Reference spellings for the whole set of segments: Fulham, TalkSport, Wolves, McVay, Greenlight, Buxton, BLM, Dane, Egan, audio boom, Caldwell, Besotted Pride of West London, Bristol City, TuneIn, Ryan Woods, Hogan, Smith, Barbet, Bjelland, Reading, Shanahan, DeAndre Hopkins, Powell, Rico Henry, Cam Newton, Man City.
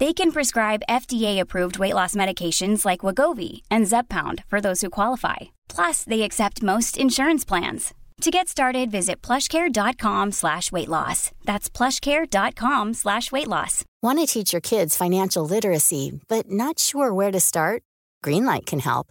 They can prescribe FDA-approved weight loss medications like Wegovy and Zepbound for those who qualify. Plus, they accept most insurance plans. To get started, visit plushcare.com/weightloss. That's plushcare.com/weightloss. Want to teach your kids financial literacy, but not sure where to start? Greenlight can help.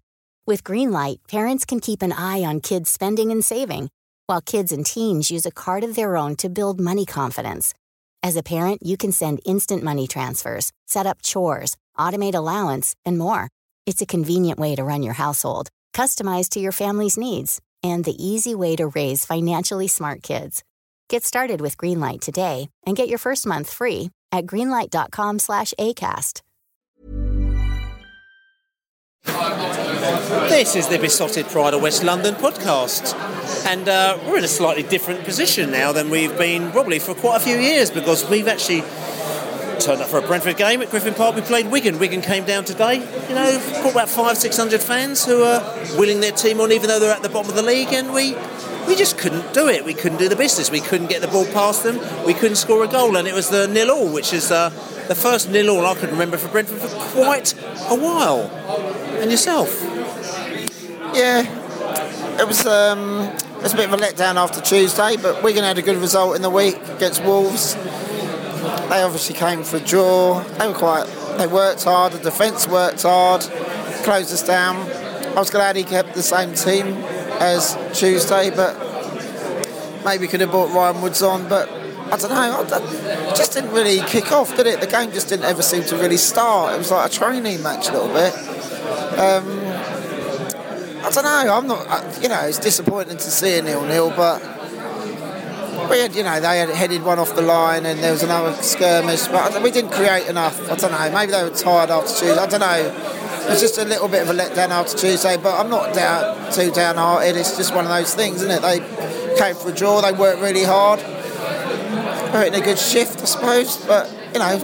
With Greenlight, parents can keep an eye on kids' spending and saving, while kids and teens use a card of their own to build money confidence. As a parent, you can send instant money transfers, set up chores, automate allowance, and more. It's a convenient way to run your household, customized to your family's needs, and the easy way to raise financially smart kids. Get started with Greenlight today and get your first month free at greenlight.com/ACAST. This is the Besotted Pride of West London podcast, and we're in a slightly different position now than we've been probably for quite a few years, because we've actually turned up for a Brentford game at Griffin Park. We played Wigan. Wigan came down today, you know, brought about 500-600 fans who are willing their team on, even though they're at the bottom of the league, and we just couldn't do it. We couldn't do the business. We couldn't get the ball past them. We couldn't score a goal, and it was the 0-0, which is the first 0-0 I could remember for Brentford for quite a while. And yourself? Yeah, it was a bit of a letdown after Tuesday, but Wigan had a good result in the week against Wolves. They obviously came for a draw. They worked hard. The defence worked hard, closed us down. I was glad he kept the same team as Tuesday, but maybe could have brought Ryan Woods on, but I don't know, it just didn't really kick off, did it? The game just didn't ever seem to really start. It was like a training match a little bit. I don't know, it's disappointing to see a 0-0, but we had, they had headed one off the line and there was another skirmish, but we didn't create enough. I don't know, maybe they were tired after Tuesday, I don't know. It's just a little bit of a letdown after Tuesday, but I'm not too downhearted. It's just one of those things, isn't it? They came for a draw, they worked really hard. We're in a good shift, I suppose, but,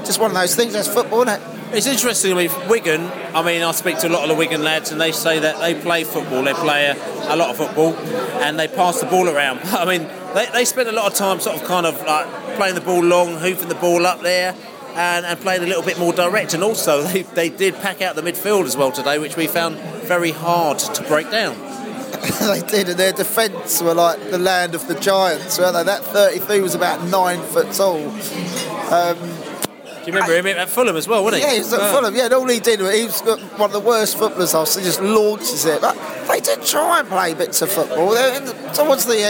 just one of those things. That's football, isn't it? It's interesting, Wigan, I speak to a lot of the Wigan lads and they say that they play football, they play a lot of football, and they pass the ball around. They spend a lot of time sort of kind of like playing the ball long, hoofing the ball up there, and playing a little bit more direct, and also they did pack out the midfield as well today, which we found very hard to break down. They did, and their defence were like the land of the giants, weren't they? That 33 was about 9 foot tall. Do you remember him at Fulham as well, wasn't he? Yeah, he was at Fulham, yeah, and all he did was, he was one of the worst footballers, so he just launches it. But they did try and play bits of football. Towards the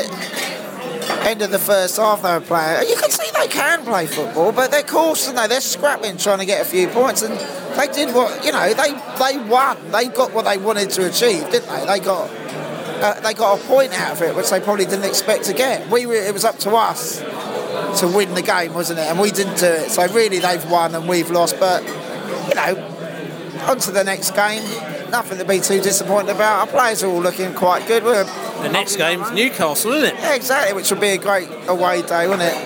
end of the first half they were playing. You can see they can play football, but they're cautious, and they're scrapping, trying to get a few points, and they did what, they won. They got what they wanted to achieve, didn't they? They got a point out of it, which they probably didn't expect to get. It was up to us to win the game, wasn't it? And we didn't do it. So really, they've won and we've lost. But on to the next game. Nothing to be too disappointed about. Our players are all looking quite good. The next game's Newcastle, isn't it? Yeah, exactly. Which will be a great away day, wouldn't it?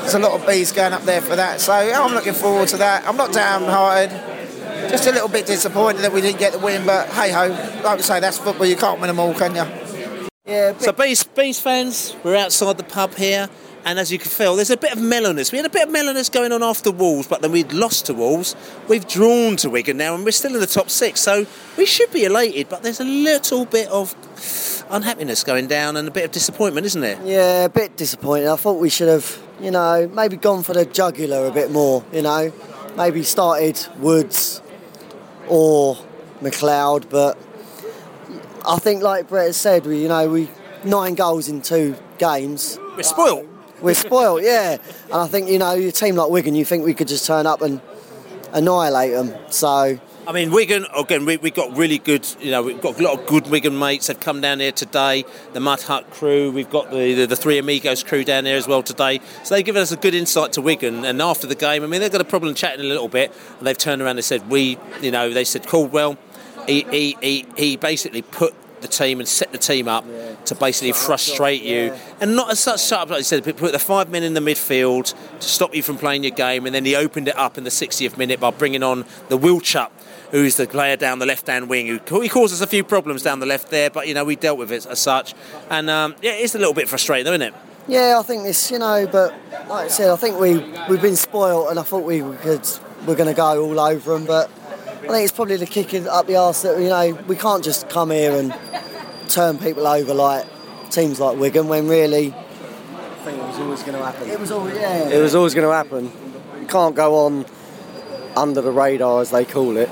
There's a lot of bees going up there for that. So I'm looking forward to that. I'm not downhearted. Just a little bit disappointed that we didn't get the win, but hey-ho, like we say, that's football, you can't win them all, can you? Yeah. So, Bees fans, we're outside the pub here, and as you can feel, there's a bit of mellowness. We had a bit of mellowness going on after Wolves, but then we'd lost to Wolves. We've drawn to Wigan now, and we're still in the top six, so we should be elated, but there's a little bit of unhappiness going down and a bit of disappointment, isn't there? Yeah, a bit disappointed. I thought we should have, maybe gone for the jugular a bit more, Maybe started Woods or McLeod, but I think, like Brett has said, we 9 goals in 2 games. We're spoiled. We're spoiled, yeah. And I think, your team like Wigan, you think we could just turn up and annihilate them. So Wigan again. We got really good. We've got a lot of good Wigan mates that have come down here today. The Mud Hut crew. We've got the Three Amigos crew down here as well today. So they've given us a good insight to Wigan. And after the game, they've got a problem chatting a little bit. And they've turned around and said, they said Caldwell. he basically put the team and set the team up to basically frustrate you, and not as such set up, like you said, but put the 5 men in the midfield to stop you from playing your game, and then he opened it up in the 60th minute by bringing on the Wilchut, who's the player down the left-hand wing, who he causes a few problems down the left there, but, you know, we dealt with it as such, and, it's a little bit frustrating, though, isn't it? Yeah, I think this, you know, but like I said, I think we've been spoilt, and I thought we're going to go all over them, but I think it's probably the kicking up the arse that, you know, we can't just come here and turn people over like teams like Wigan, when really I think it was always going to happen. It was always going to happen. You can't go on under the radar, as they call it,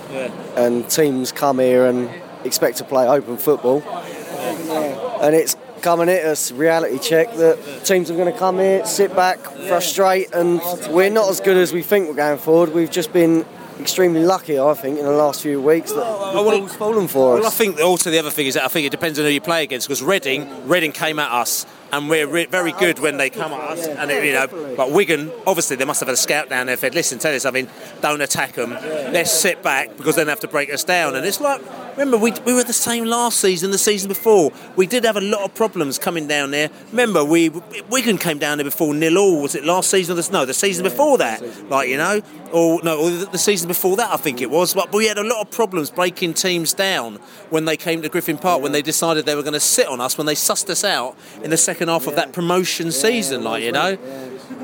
and teams come here and expect to play open football, and it's coming at us, reality check that teams are going to come here, sit back, frustrate, and we're not as good as we think we're going forward. We've just been extremely lucky, I think, in the last few weeks that the ball's fallen for us. Well, I think also the other thing is that I think it depends on who you play against, because Reading came at us, and we're very good when they come at us, and it, you know, but Wigan, obviously they must have had a scout down there, said, listen, tell us, I mean, don't attack them, let's sit back, because then they have to break us down. And it's like, remember, we were the same last season, the season before, we did have a lot of problems coming down there. Remember, Wigan came down there before 0-0, was it last season? No, the season before that, like, you know, or the season before that, I think it was, but we had a lot of problems breaking teams down when they came to Griffin Park, when they decided they were going to sit on us, when they sussed us out in the second half of that promotion season, like, you know.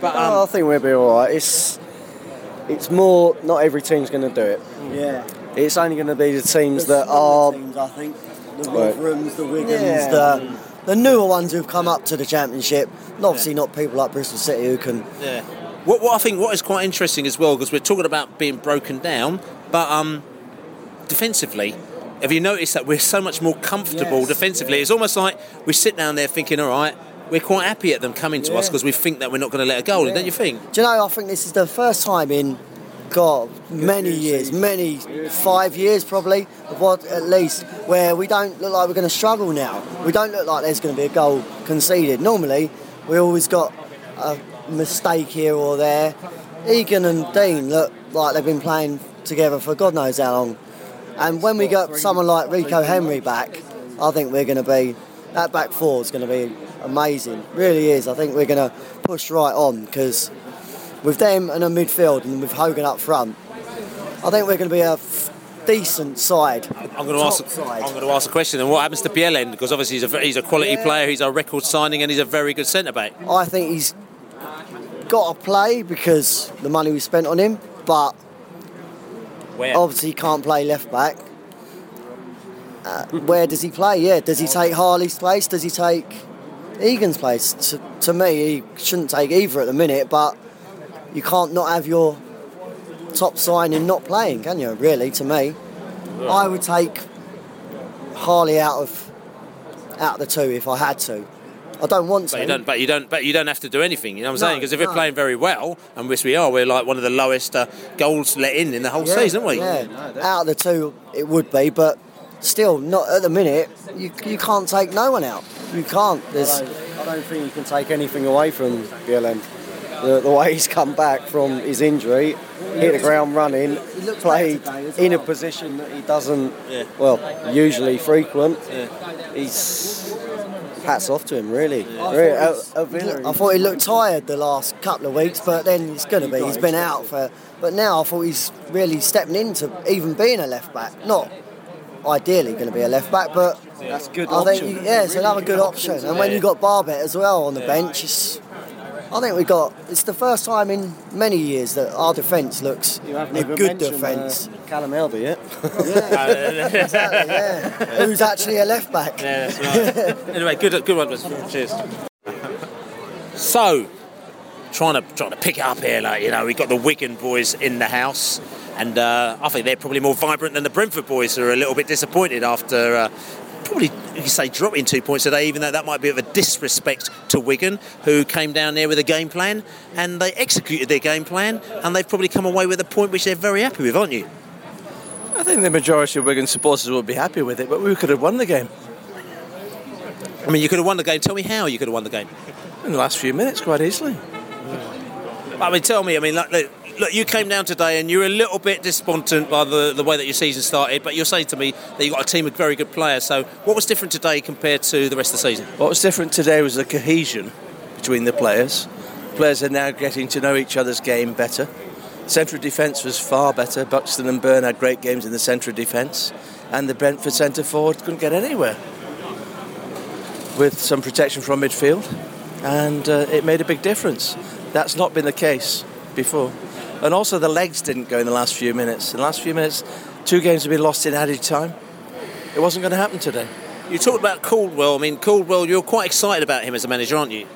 But I think we'll be all right. It's more, not every team's going to do it. Yeah. It's only going to be the teams that are teams, I think, the Wolverhamptons, the Wiggins, the newer ones who've come up to the Championship. And obviously, not people like Bristol City who can. Yeah. What I think what is quite interesting as well, because we're talking about being broken down, but defensively. Have you noticed that we're so much more comfortable defensively? It's almost like we sit down there thinking, all right, we're quite happy at them coming to us because we think that we're not going to let a goal in, don't you think? Do you know, I think this is the first time in, God, many years, 5 years probably, at least, where we don't look like we're going to struggle now. We don't look like there's going to be a goal conceded. Normally, we always got a mistake here or there. Egan and Dane look like they've been playing together for God knows how long. And when we got someone like Rico Henry back, I think we're going to be, that back four is going to be amazing. Really is. I think we're going to push right on, because with them and a midfield and with Hogan up front, I think we're going to be a decent side. I'm going to ask a question. And what happens to Bjelland? Because obviously he's a quality player, he's a record signing, and he's a very good centre back. I think he's got to play because the money we spent on him, but. Where? Obviously, he can't play left back. Where does he play? Yeah, does he take Harley's place? Does he take Egan's place? To me, he shouldn't take either at the minute. But you can't not have your top signing not playing, can you? Really, to me, I would take Harley out of the two if I had to. I don't want to. But you don't have to do anything. You know what I'm saying? Because if we're playing very well, and which we are, we're like one of the lowest goals let in the whole season, aren't we? Yeah. No, out of the two, it would be, but still, not at the minute. You can't take no one out. You can't. I don't think you can take anything away from BLM. The way he's come back from his injury, hit the ground running, played in a position that he doesn't, usually frequent. Yeah. Hats off to him, really. Yeah. I thought he looked tired the last couple of weeks, but then it's going to be. He's been out for. But now I thought he's really stepping into even being a left back. Not ideally going to be a left back, but that's good. I think it's another good option. And when you got Barbet as well on the bench, I think we got. It's the first time in many years that our defence looks a good defence. Callum Helder, exactly, who's actually a left back? Yeah, that's right. Anyway, good one. Cheers. So, trying to pick it up here, like, you know, we got the Wigan boys in the house, and I think they're probably more vibrant than the Brentford boys, who are a little bit disappointed after. Probably, you could say, dropping 2 points today, even though that might be of a disrespect to Wigan, who came down there with a game plan, and they executed their game plan, and they've probably come away with a point which they're very happy with, aren't you? I think the majority of Wigan supporters will be happy with it, but we could have won the game. I mean, you could have won the game. Tell me how you could have won the game. In the last few minutes, quite easily. I mean, tell me, I mean, like, look, you came down today and you were a little bit despondent by the way that your season started, but you're saying to me that you've got a team of very good players. So what was different today compared to the rest of the season? What was different today was the cohesion between the players. Players are now getting to know each other's game better. Central defence was far better. Buxton and Byrne had great games in the central defence, and the Brentford centre forward couldn't get anywhere with some protection from midfield, and it made a big difference. That's not been the case before. And also the legs didn't go in the last few minutes. In the last few minutes, two games have been lost in added time. It wasn't going to happen today. You talked about Caldwell. I mean, Caldwell, you're quite excited about him as a manager, aren't you?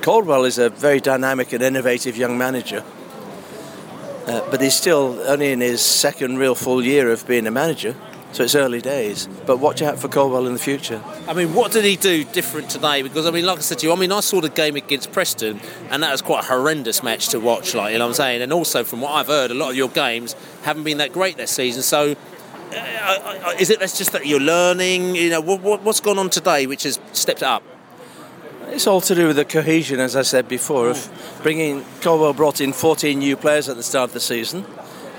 Caldwell is a very dynamic and innovative young manager. But he's still only in his second real full year of being a manager. So it's early days, but watch out for Caldwell in the future. I mean, what did he do different today? Because, I mean, like I said to you, I mean, I saw the game against Preston, and that was quite a horrendous match to watch, like, you know what I'm saying? And also, from what I've heard, a lot of your games haven't been that great this season. So, is it that's just that you're learning? You know, what's gone on today which has stepped it up? It's all to do with the cohesion, as I said before, of bringing... Caldwell brought in 14 new players at the start of the season,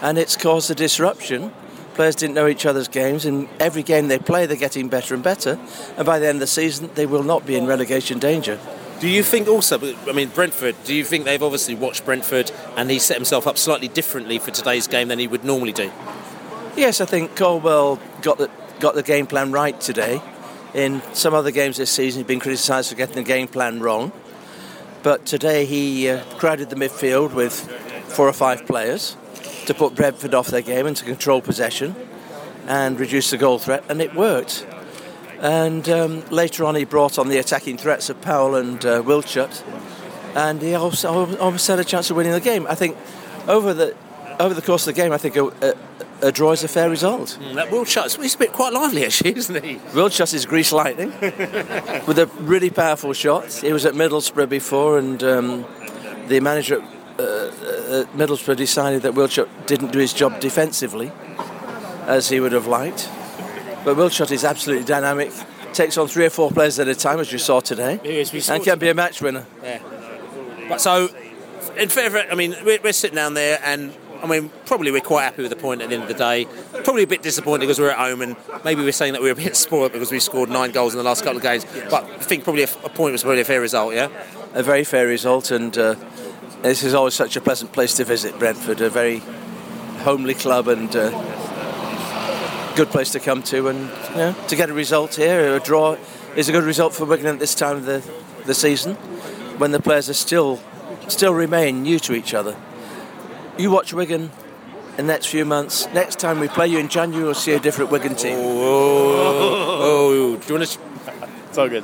and it's caused a disruption. Players didn't know each other's games, and every game they play they're getting better and better, and by the end of the season they will not be in relegation danger. Do you think also, I mean, Brentford, do you think they've obviously watched Brentford and he set himself up slightly differently for today's game than he would normally do? Yes, I think Caldwell got the game plan right today. In some other games this season he's been criticised for getting the game plan wrong, but today he crowded the midfield with 4 or 5 players to put Brentford off their game and to control possession and reduce the goal threat, and it worked. And later on he brought on the attacking threats of Powell and Wilchut, and he also almost had a chance of winning the game. I think over the course of the game, I think a draw is a fair result. That Wilchut, he's a bit quite lively actually, isn't he? Wilchut is grease lightning with a really powerful shot. He was at Middlesbrough before, and the manager Middlesbrough decided that Wilchut didn't do his job defensively as he would have liked, but Wilchut is absolutely dynamic, takes on 3 or 4 players at a time, as you saw today, and can be a match winner. Yeah. But so in favour, I mean, we're sitting down there, and I mean, probably we're quite happy with the point at the end of the day. Probably a bit disappointed because we're at home, and maybe we're saying that we're a bit spoiled because we scored 9 goals in the last couple of games, but I think probably a point was probably a fair result. Yeah, a very fair result. And this is always such a pleasant place to visit, Brentford, a very homely club and good place to come to. And you know, to get a result here, a draw, is a good result for Wigan at this time of the season, when the players are still remain new to each other. You watch Wigan in the next few months. Next time we play you in January, you'll see a different Wigan team. Oh. Do you want to... It's all good.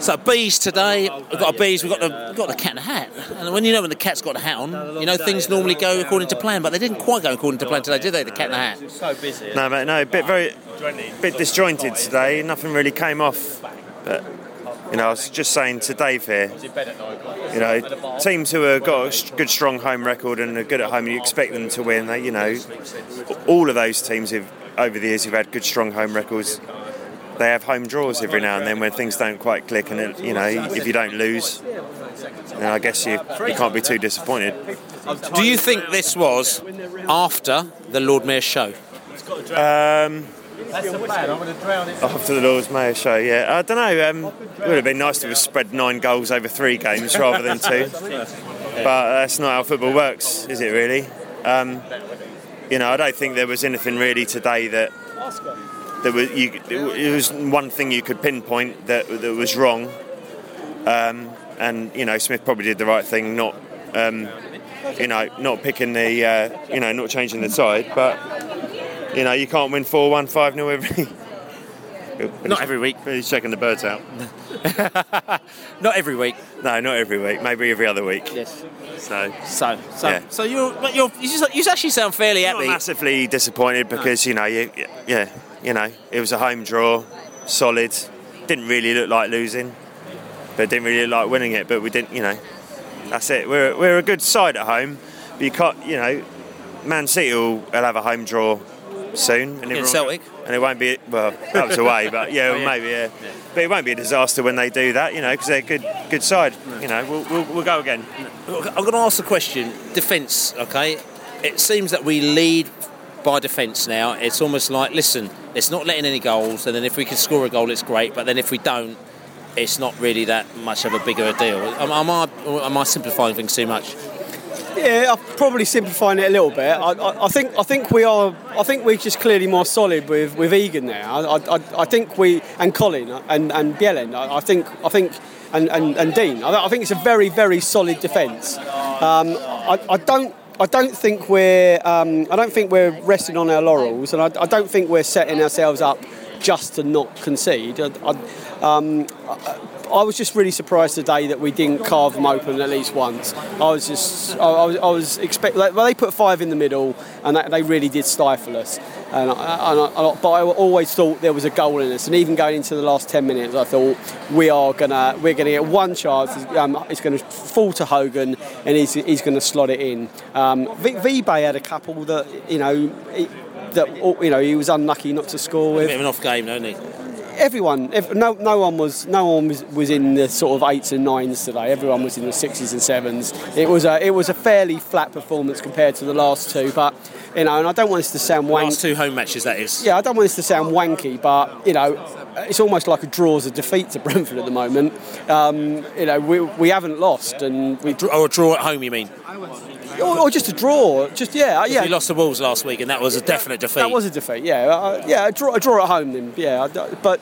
So bees today, we've got a bees, we've got the cat in a hat. And when the cat's got a hat on, you know, things normally go according to plan, but they didn't quite go according to plan today, did they, the cat in a hat? So busy. No, mate, a bit disjointed today. Nothing really came off. But, you know, I was just saying to Dave here, you know, teams who have got a good, strong home record and are good at home, you expect them to win. They, you know, all of those teams who've, over the years, who've had good, strong home records, they have home draws every now and then when things don't quite click, and it, you know, if you don't lose, then I guess you can't be too disappointed. Do you think this was after the Lord Mayors Show? After the Lord Mayors Show, yeah. I don't know. It would have been nice to have spread 9 goals over 3 games rather than 2. But that's not how football works, is it really? You know, I don't think there was anything really today that... It was one thing you could pinpoint that was wrong, and you know, Smith probably did the right thing, not changing the side. But you know, you can't win 4-1, 5-0 not every week. He's checking the birds out. Not every week. No, not every week. Maybe every other week. Yes. So you actually sound fairly happy. Not massively disappointed because you know . You know, it was a home draw, solid. Didn't really look like losing, but didn't really look like winning it. But we didn't, you know. That's it. We're a good side at home, but you can't, you know. Man City will have a home draw soon, and Celtic, and it won't be. Well, that was away, but yeah, oh, yeah. Maybe. Yeah. Yeah, but it won't be a disaster when they do that, you know, because they're a good side. You know, we'll go again. I'm going to ask a question. Defence, okay. it seems that we lead by defence now. It's almost like, listen, it's not letting any goals, and then if we can score a goal, it's great, but then if we don't, it's not really that much of a bigger deal. Am I simplifying things too much? Yeah, I'm probably simplifying it a little bit. I think we are. I think we're just clearly more solid with Egan now. I think we and Colin and Bjelland. I think and Dean. I think it's a very, very solid defence. I don't think we're resting on our laurels, and I don't think we're setting ourselves up just to not concede. I was just really surprised today that we didn't carve them open at least once. I was expecting. Well, they put five in the middle, and they really did stifle us. But I always thought there was a goal in us. And even going into the last 10 minutes, I thought we're gonna get one chance. It's gonna fall to Hogan, and he's gonna slot it in. Vibay had a couple that he was unlucky not to score with. A bit of an off game, don't he? Everyone, no one was in the sort of 8s and 9s today. Everyone was in the 6s and 7s. It was a fairly flat performance compared to the last two. But and I don't want this to sound wanky. Last two home matches, that is. Yeah, I don't want this to sound wanky, but it's almost like a draw as a defeat to Brentford at the moment. We haven't lost, and a draw at home, you mean? Or just a draw, yeah. We lost the Wolves last week, and that was a definite defeat. That was a defeat, yeah, a draw at home, then, yeah. But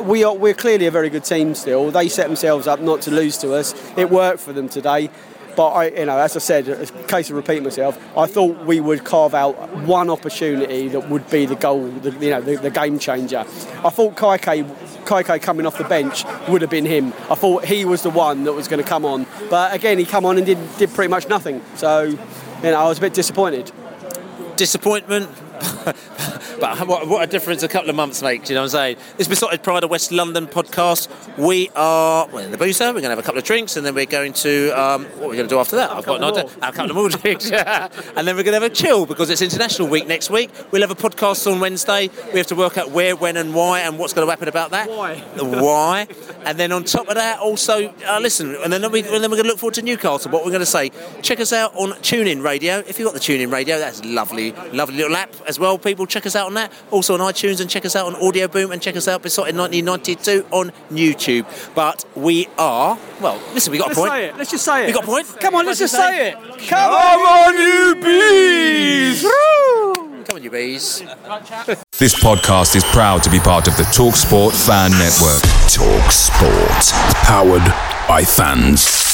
we're clearly a very good team still. They set themselves up not to lose to us. It worked for them today, but as I said, a case of repeating myself. I thought we would carve out one opportunity that would be the goal, the game changer. I thought Kaiké coming off the bench would have been him. I thought he was the one that was going to come on, but again he came on and did pretty much nothing, so I was a bit disappointment. But what a difference a couple of months makes, you know what I'm saying? This Besotted Pride of West London podcast, we are in the boozer, we're going to have a couple of drinks, and then we're going to, what are we going to do after that? I've got an idea. A couple of more drinks, yeah. And then we're going to have a chill, because it's International Week next week. We'll have a podcast on Wednesday. We have to work out where, when and why, and what's going to happen about that. Why. And then on top of that, also, listen, and then we're going to look forward to Newcastle, what we're going to say. Check us out on TuneIn Radio. If you've got the TuneIn Radio, that's lovely little app as well. People, check us out on that, also on iTunes, and check us out on Audio Boom, and check us out Besotted 1992 on YouTube. But we are, listen, we got a point. Let's just say it. We got a point. Come on, let's just say it. Come on, you bees! Come on, you bees. This podcast is proud to be part of the TalkSport Fan Network. TalkSport, powered by fans.